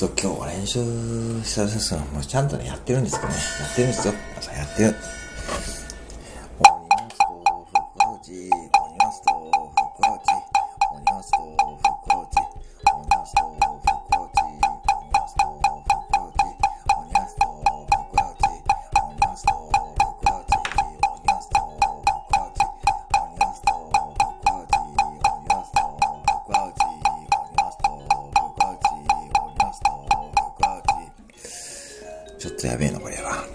そう、今日は練習したんですけど、もうちゃんとね、やってるんですけどね。やってるんですよ。皆さんやってる。ちょっとやべえなこれ。